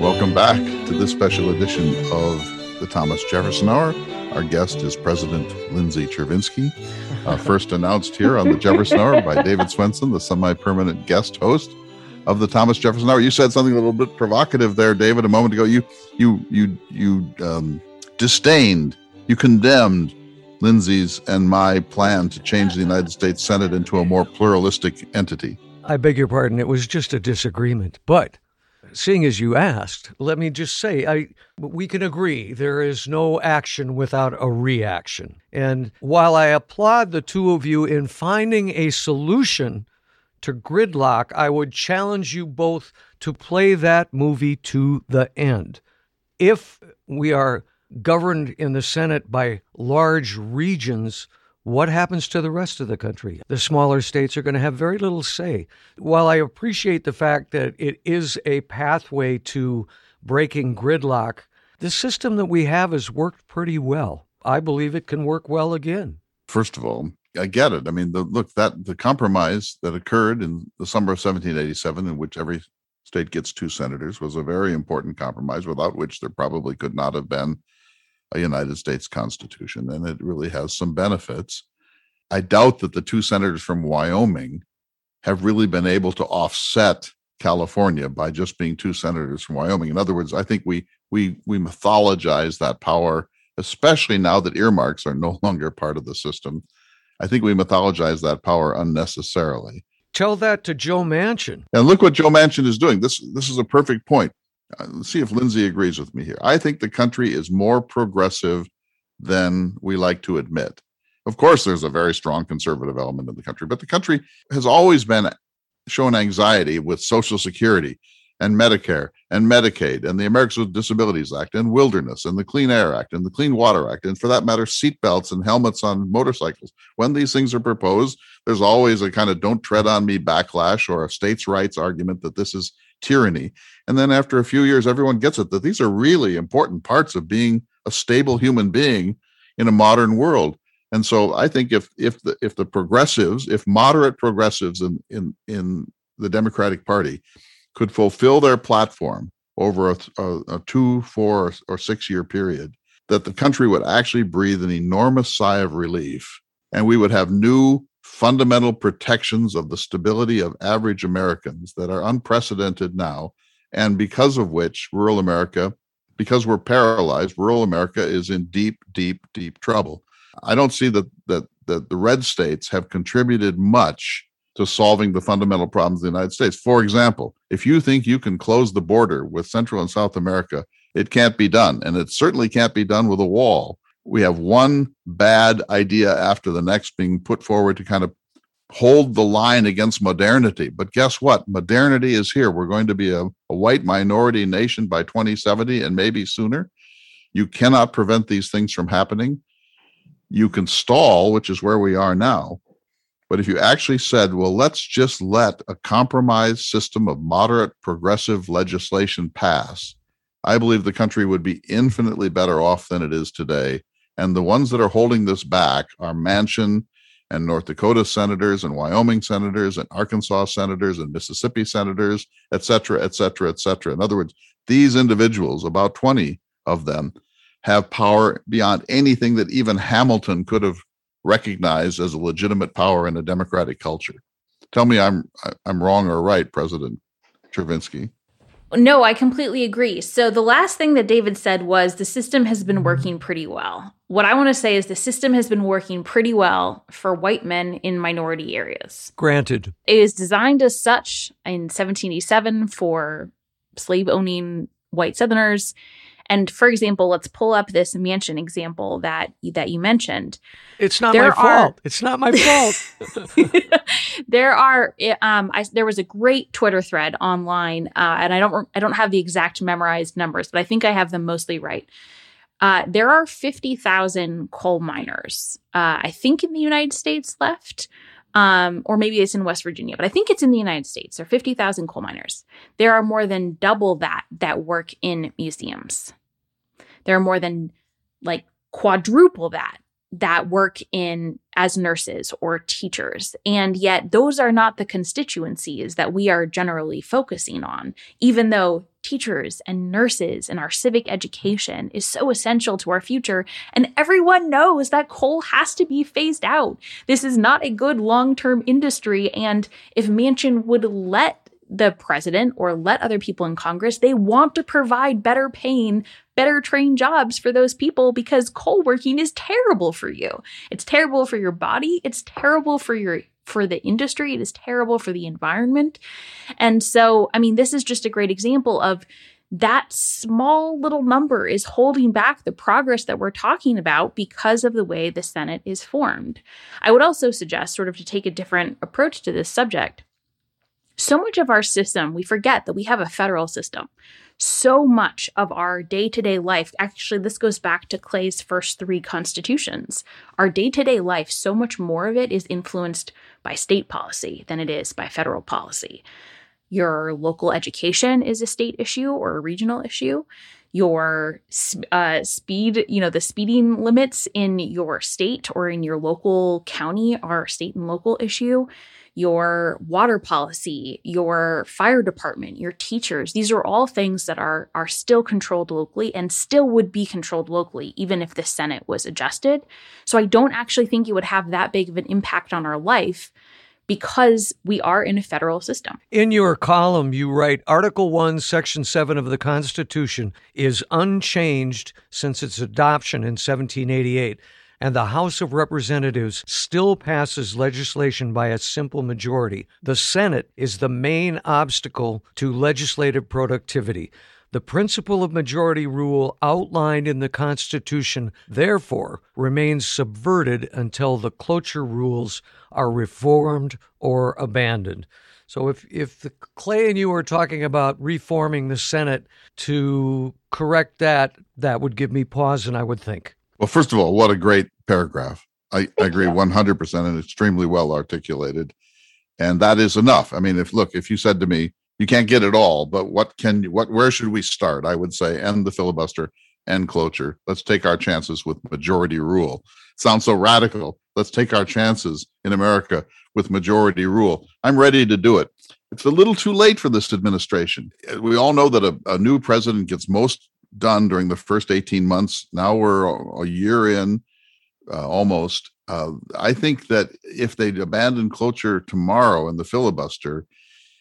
Welcome back to this special edition of the Thomas Jefferson Hour. Our guest is President Lindsay Chervinsky, first announced here on the Jefferson Hour by David Swenson, the semi-permanent guest host of the Thomas Jefferson Hour. You said something a little bit provocative there, David, a moment ago. You disdained, you condemned Lindsay's and my plan to change the United States Senate into a more pluralistic entity. I beg your pardon. It was just a disagreement, but seeing as you asked, let me just say, we can agree there is no action without a reaction. And while I applaud the two of you in finding a solution to gridlock, I would challenge you both to play that movie to the end. If we are governed in the Senate by large regions, what happens to the rest of the country? The smaller states are going to have very little say. While I appreciate the fact that it is a pathway to breaking gridlock, the system that we have has worked pretty well. I believe it can work well again. First of all, I get it. I mean, the compromise that occurred in the summer of 1787, in which every state gets two senators, was a very important compromise, without which there probably could not have been a United States Constitution, and it really has some benefits. I doubt that the two senators from Wyoming have really been able to offset California by just being two senators from Wyoming. In other words, I think we mythologize that power, especially now that earmarks are no longer part of the system. I think we mythologize that power unnecessarily. Tell that to Joe Manchin. And look what Joe Manchin is doing. This is a perfect point. Let's see if Lindsay agrees with me here. I think the country is more progressive than we like to admit. Of course, there's a very strong conservative element in the country, but the country has always been shown anxiety with Social Security and Medicare and Medicaid and the Americans with Disabilities Act and Wilderness and the Clean Air Act and the Clean Water Act, and for that matter, seatbelts and helmets on motorcycles. When these things are proposed, there's always a kind of don't tread on me backlash or a states' rights argument that this is tyranny. And then after a few years, everyone gets it that these are really important parts of being a stable human being in a modern world. And so I think if the progressives, if moderate progressives in the Democratic Party could fulfill their platform over a 2, 4, or 6 year period, that the country would actually breathe an enormous sigh of relief, and we would have new fundamental protections of the stability of average Americans that are unprecedented now, and because of which rural America, because we're paralyzed, rural America is in deep, deep, deep trouble. I don't see that the red states have contributed much to solving the fundamental problems of the United States. For example, if you think you can close the border with Central and South America, it can't be done, and it certainly can't be done with a wall. We have one bad idea after the next being put forward to kind of hold the line against modernity. But guess what? Modernity is here. We're going to be a white minority nation by 2070 and maybe sooner. You cannot prevent these things from happening. You can stall, which is where we are now. But if you actually said, well, let's just let a compromise system of moderate progressive legislation pass, I believe the country would be infinitely better off than it is today. And the ones that are holding this back are Manchin and North Dakota senators and Wyoming senators and Arkansas senators and Mississippi senators, et cetera, et cetera, et cetera. In other words, these individuals, about 20 of them, have power beyond anything that even Hamilton could have recognized as a legitimate power in a democratic culture. Tell me I'm wrong or right, President Chervinsky. No, I completely agree. So the last thing that David said was the system has been working pretty well. What I want to say is the system has been working pretty well for white men in minority areas. Granted. It is designed as such in 1787 for slave-owning white Southerners. And for example, let's pull up this Manchin example that you mentioned. It's not my fault. There was a great Twitter thread online, and I don't have the exact memorized numbers, but I think I have them mostly right. There are 50,000 coal miners, I think, in the United States left. Or maybe it's in West Virginia, but I think it's in the United States. There are 50,000 coal miners. There are more than double that work in museums. There are more than quadruple that work in as nurses or teachers. And yet those are not the constituencies that we are generally focusing on, even though teachers and nurses and our civic education is so essential to our future. And everyone knows that coal has to be phased out. This is not a good long-term industry. And if Manchin would let the president or let other people in Congress, they want to provide better paying, better trained jobs for those people because coal working is terrible for you. It's terrible for your body. It's terrible for the industry. It is terrible for the environment. And so, I mean, this is just a great example of that small little number is holding back the progress that we're talking about because of the way the Senate is formed. I would also suggest sort of to take a different approach to this subject. So much of our system, we forget that we have a federal system. So much of our day-to-day life, actually, this goes back to Clay's first three constitutions. Our day-to-day life, so much more of it is influenced by state policy than it is by federal policy. Your local education is a state issue or a regional issue. Your speed, the speeding limits in your state or in your local county are a state and local issue. Your water policy, your fire department, your teachers, these are all things that are still controlled locally and still would be controlled locally, even if the Senate was adjusted. So I don't actually think it would have that big of an impact on our life because we are in a federal system. In your column, you write, Article 1, Section 7 of the Constitution is unchanged since its adoption in 1788. And the House of Representatives still passes legislation by a simple majority. The Senate is the main obstacle to legislative productivity. The principle of majority rule outlined in the Constitution, therefore, remains subverted until the cloture rules are reformed or abandoned. So if Clay and you are talking about reforming the Senate to correct that, that would give me pause, and I would think. Well, first of all, what a great paragraph. I agree 100% and extremely well articulated. And that is enough. I mean, if you said to me, you can't get it all, but where should we start? I would say end the filibuster, end cloture. Let's take our chances with majority rule. Sounds so radical. Let's take our chances in America with majority rule. I'm ready to do it. It's a little too late for this administration. We all know that a new president gets most done during the first 18 months. Now we're a year in, almost. I think that if they abandon cloture tomorrow in the filibuster,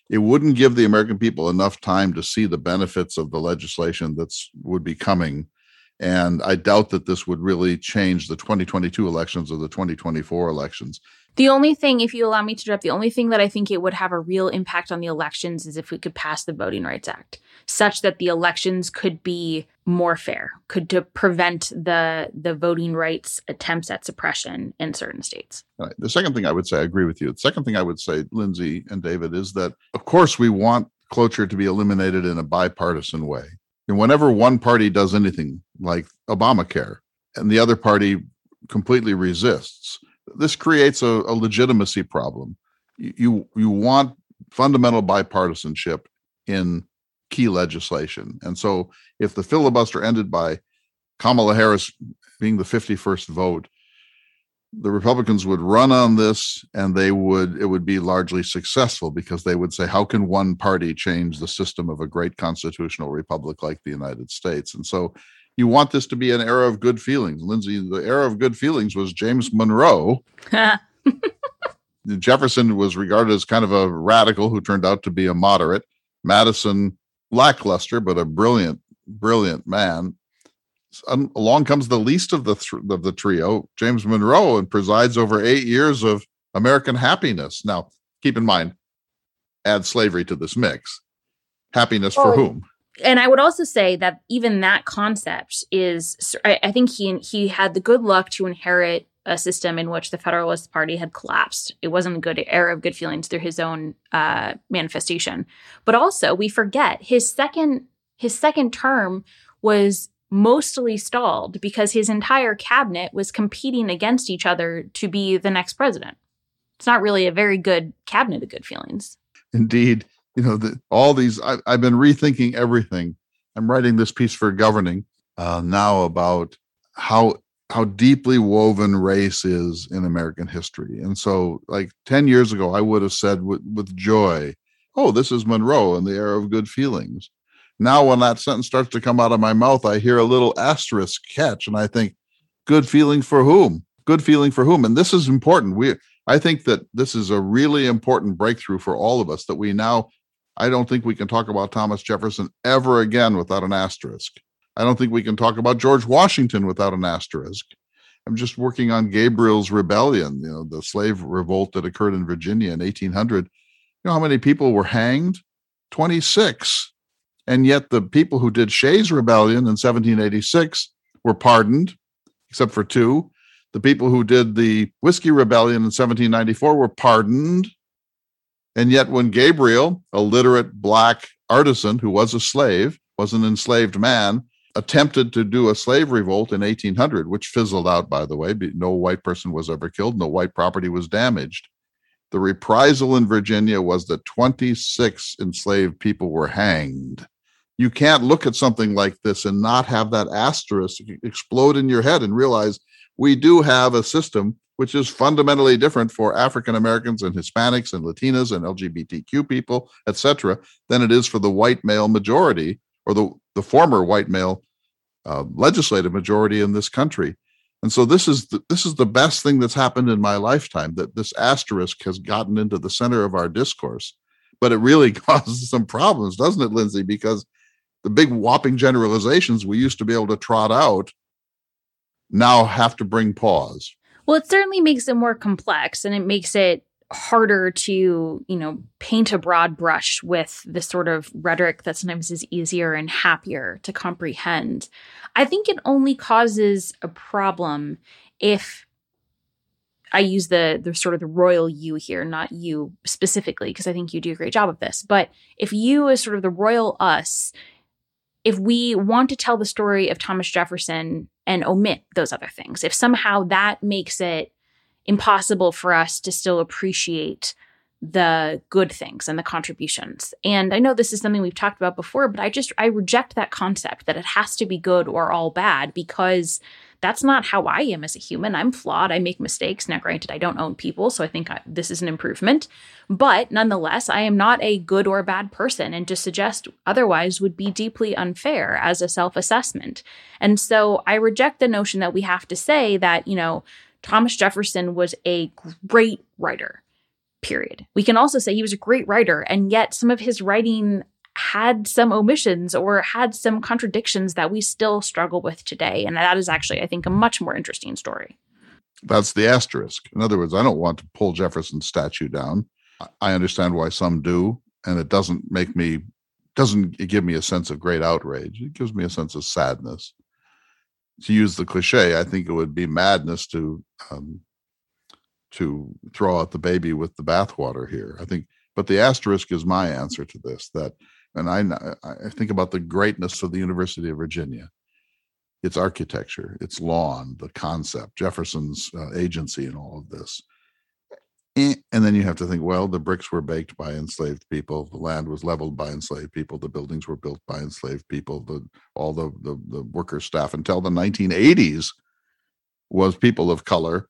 it wouldn't give the American people enough time to see the benefits of the legislation that would be coming. And I doubt that this would really change the 2022 elections or the 2024 elections. The only thing, if you allow me to interrupt, the only thing that I think it would have a real impact on the elections is if we could pass the Voting Rights Act, such that the elections could be more fair, could to prevent the voting rights attempts at suppression in certain states. Right. The second thing I would say, I agree with you. The second thing I would say, Lindsay and David, is that, of course, we want cloture to be eliminated in a bipartisan way. And whenever one party does anything like Obamacare and the other party completely resists, this creates a legitimacy problem. You want fundamental bipartisanship in key legislation. And so if the filibuster ended by Kamala Harris being the 51st vote, the Republicans would run on this and it would be largely successful because they would say, how can one party change the system of a great constitutional republic like the United States? And so you want this to be an era of good feelings. Lindsay, the era of good feelings was James Monroe. Jefferson was regarded as kind of a radical who turned out to be a moderate. Madison, lackluster, but a brilliant, brilliant man. Along comes the least of the trio, James Monroe, and presides over 8 years of American happiness. Now, keep in mind, add slavery to this mix. Happiness for whom? And I would also say that even that concept is, I think he had the good luck to inherit a system in which the Federalist Party had collapsed. It wasn't a good era of good feelings through his own manifestation. But also, we forget his second term was mostly stalled because his entire cabinet was competing against each other to be the next president. It's not really a very good cabinet of good feelings. Indeed. I've been rethinking everything. I'm writing this piece for Governing now about how deeply woven race is in American history. And so like 10 years ago, I would have said with joy, this is Monroe and the era of good feelings. Now, when that sentence starts to come out of my mouth, I hear a little asterisk catch, and I think, good feeling for whom? Good feeling for whom? And this is important. I think that this is a really important breakthrough for all of us, that we now, I don't think we can talk about Thomas Jefferson ever again without an asterisk. I don't think we can talk about George Washington without an asterisk. I'm just working on Gabriel's Rebellion, you know, the slave revolt that occurred in Virginia in 1800. You know how many people were hanged? 26. And yet the people who did Shays' Rebellion in 1786 were pardoned, except for two. The people who did the Whiskey Rebellion in 1794 were pardoned. And yet when Gabriel, a literate black artisan who was a slave, was an enslaved man, attempted to do a slave revolt in 1800, which fizzled out, by the way. No white person was ever killed. No white property was damaged. The reprisal in Virginia was that 26 enslaved people were hanged. You can't look at something like this and not have that asterisk explode in your head and realize we do have a system which is fundamentally different for African Americans and Hispanics and Latinas and LGBTQ people, etc., than it is for the white male majority, or the former white male legislative majority in this country. And so this is the best thing that's happened in my lifetime, that this asterisk has gotten into the center of our discourse. But it really causes some problems, doesn't it, Lindsay? Because the big whopping generalizations we used to be able to trot out now have to bring pause. Well, it certainly makes it more complex, and it makes it harder to, you know, paint a broad brush with the sort of rhetoric that sometimes is easier and happier to comprehend. I think it only causes a problem if I use the sort of the royal you here, not you specifically, because I think you do a great job of this. But if you as sort of the royal us, if we want to tell the story of Thomas Jefferson and omit those other things, if somehow that makes it impossible for us to still appreciate the good things and the contributions. And I know this is something we've talked about before, but I reject that concept that it has to be good or all bad, because that's not how I am as a human. I'm flawed. I make mistakes. Now, granted, I don't own people, so I think this is an improvement. But nonetheless, I am not a good or bad person, and to suggest otherwise would be deeply unfair as a self-assessment. And so I reject the notion that we have to say that, you know, Thomas Jefferson was a great writer, period. We can also say he was a great writer, and yet some of his writing had some omissions or had some contradictions that we still struggle with today. And that is actually, I think, a much more interesting story. That's the asterisk. In other words, I don't want to pull Jefferson's statue down. I understand why some do, and it doesn't give me a sense of great outrage. It gives me a sense of sadness. To use the cliche, I think it would be madness to throw out the baby with the bathwater here. I think, but the asterisk is my answer to this. That, and I think about the greatness of the University of Virginia, its architecture, its lawn, the concept, Jefferson's agency in all of this. And then you have to think, well, the bricks were baked by enslaved people, the land was leveled by enslaved people, the buildings were built by enslaved people, all the worker staff until the 1980s was people of color.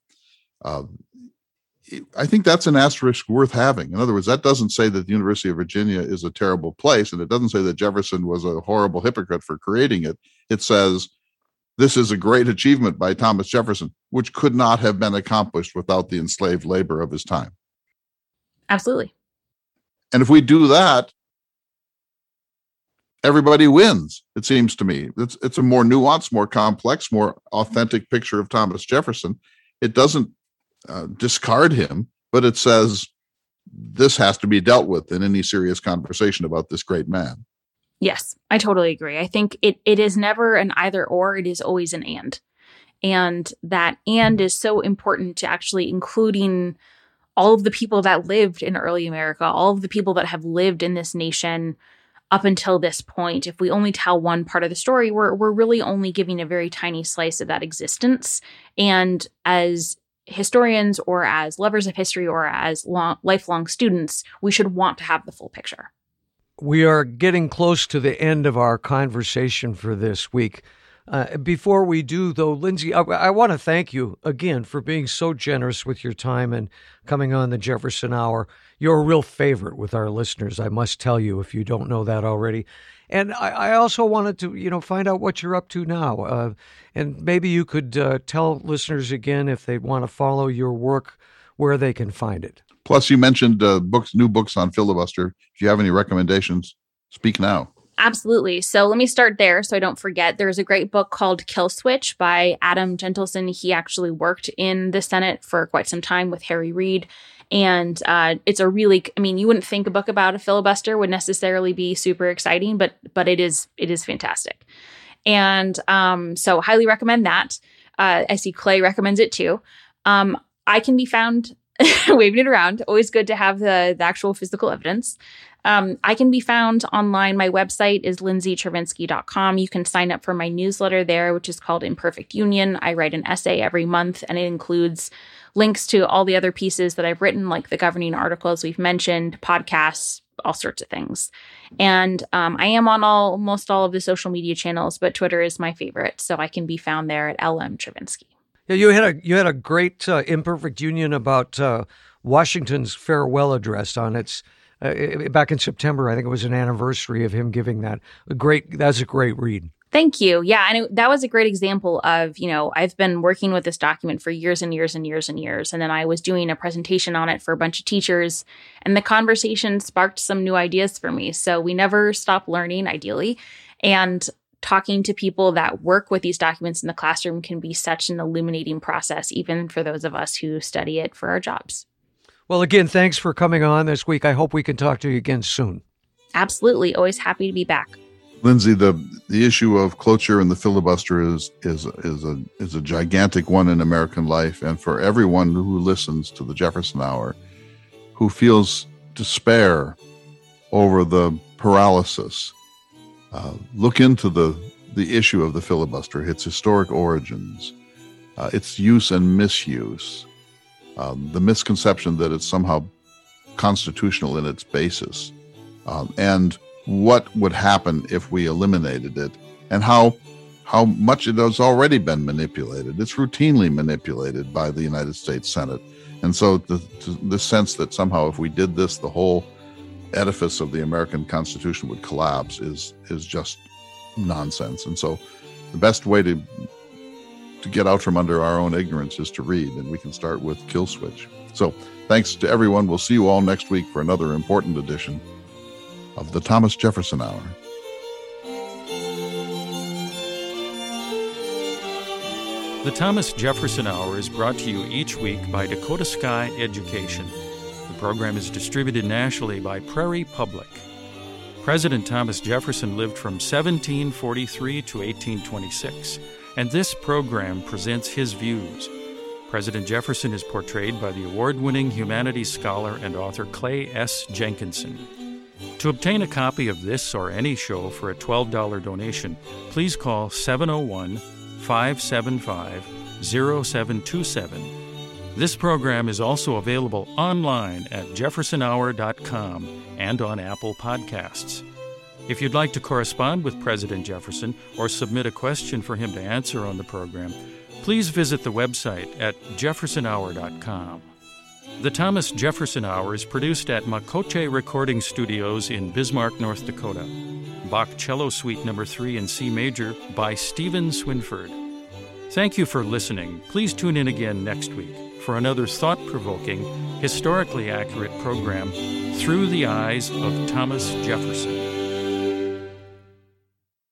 I think that's an asterisk worth having. In other words, that doesn't say that the University of Virginia is a terrible place, and it doesn't say that Jefferson was a horrible hypocrite for creating it. It says this is a great achievement by Thomas Jefferson, which could not have been accomplished without the enslaved labor of his time. Absolutely. And if we do that, everybody wins, it seems to me. It's a more nuanced, more complex, more authentic picture of Thomas Jefferson. It doesn't discard him, but it says this has to be dealt with in any serious conversation about this great man. Yes, I totally agree. I think it is never an either or, it is always an and. And that and is so important to actually including all of the people that lived in early America, all of the people that have lived in this nation up until this point. If we only tell one part of the story, we're really only giving a very tiny slice of that existence. And as historians or as lovers of history or as lifelong students, we should want to have the full picture. We are getting close to the end of our conversation for this week. Before we do, though, Lindsay, I want to thank you again for being so generous with your time and coming on the Jefferson Hour. You're a real favorite with our listeners, I must tell you, if you don't know that already. And I also wanted to, find out what you're up to now. And maybe you could tell listeners again, if they want to follow your work, where they can find it. Plus, you mentioned new books on filibuster. If you have any recommendations, speak now. Absolutely. So let me start there so I don't forget. There's a great book called Kill Switch by Adam Jentleson. He actually worked in the Senate for quite some time with Harry Reid. And it's a really, you wouldn't think a book about a filibuster would necessarily be super exciting, but it is fantastic. And so highly recommend that. I see Clay recommends it too. I can be found waving it around. Always good to have the actual physical evidence. I can be found online. My website is lindsaychervinsky.com. You can sign up for my newsletter there, which is called Imperfect Union. I write an essay every month, and it includes links to all the other pieces that I've written, like the governing articles we've mentioned, podcasts, all sorts of things. And I am on almost all of the social media channels, but Twitter is my favorite. So I can be found there at LM Chervinsky. Yeah, you had a great Imperfect Union about Washington's farewell address on its back in September. I think it was an anniversary of him giving that. That's a great read. Thank you. Yeah, and that was a great example of, I've been working with this document for years and years and years and years, and then I was doing a presentation on it for a bunch of teachers, and the conversation sparked some new ideas for me. So we never stop learning, ideally, and talking to people that work with these documents in the classroom can be such an illuminating process, even for those of us who study it for our jobs. Well, again, thanks for coming on this week. I hope we can talk to you again soon. Absolutely. Always happy to be back. Lindsay, the issue of cloture and the filibuster is a gigantic one in American life, and for everyone who listens to the Jefferson Hour, who feels despair over the paralysis, look into the issue of the filibuster, its historic origins, its use and misuse, the misconception that it's somehow constitutional in its basis, and what would happen if we eliminated it, and how much it has already been manipulated. It's routinely manipulated by the United States Senate. And so the sense that somehow if we did this, the whole edifice of the American Constitution would collapse is just nonsense. And so the best way to get out from under our own ignorance is to read, and we can start with Kill Switch. So thanks to everyone. We'll see you all next week for another important edition of the Thomas Jefferson Hour. The Thomas Jefferson Hour is brought to you each week by Dakota Sky Education. The program is distributed nationally by Prairie Public. President Thomas Jefferson lived from 1743 to 1826, and this program presents his views. President Jefferson is portrayed by the award-winning humanities scholar and author Clay S. Jenkinson. To obtain a copy of this or any show for a $12 donation, please call 701-575-0727. This program is also available online at jeffersonhour.com and on Apple Podcasts. If you'd like to correspond with President Jefferson or submit a question for him to answer on the program, please visit the website at jeffersonhour.com. The Thomas Jefferson Hour is produced at Makoche Recording Studios in Bismarck, North Dakota. Bach Cello Suite No. 3 in C Major by Stephen Swinford. Thank you for listening. Please tune in again next week for another thought-provoking, historically accurate program, Through the Eyes of Thomas Jefferson.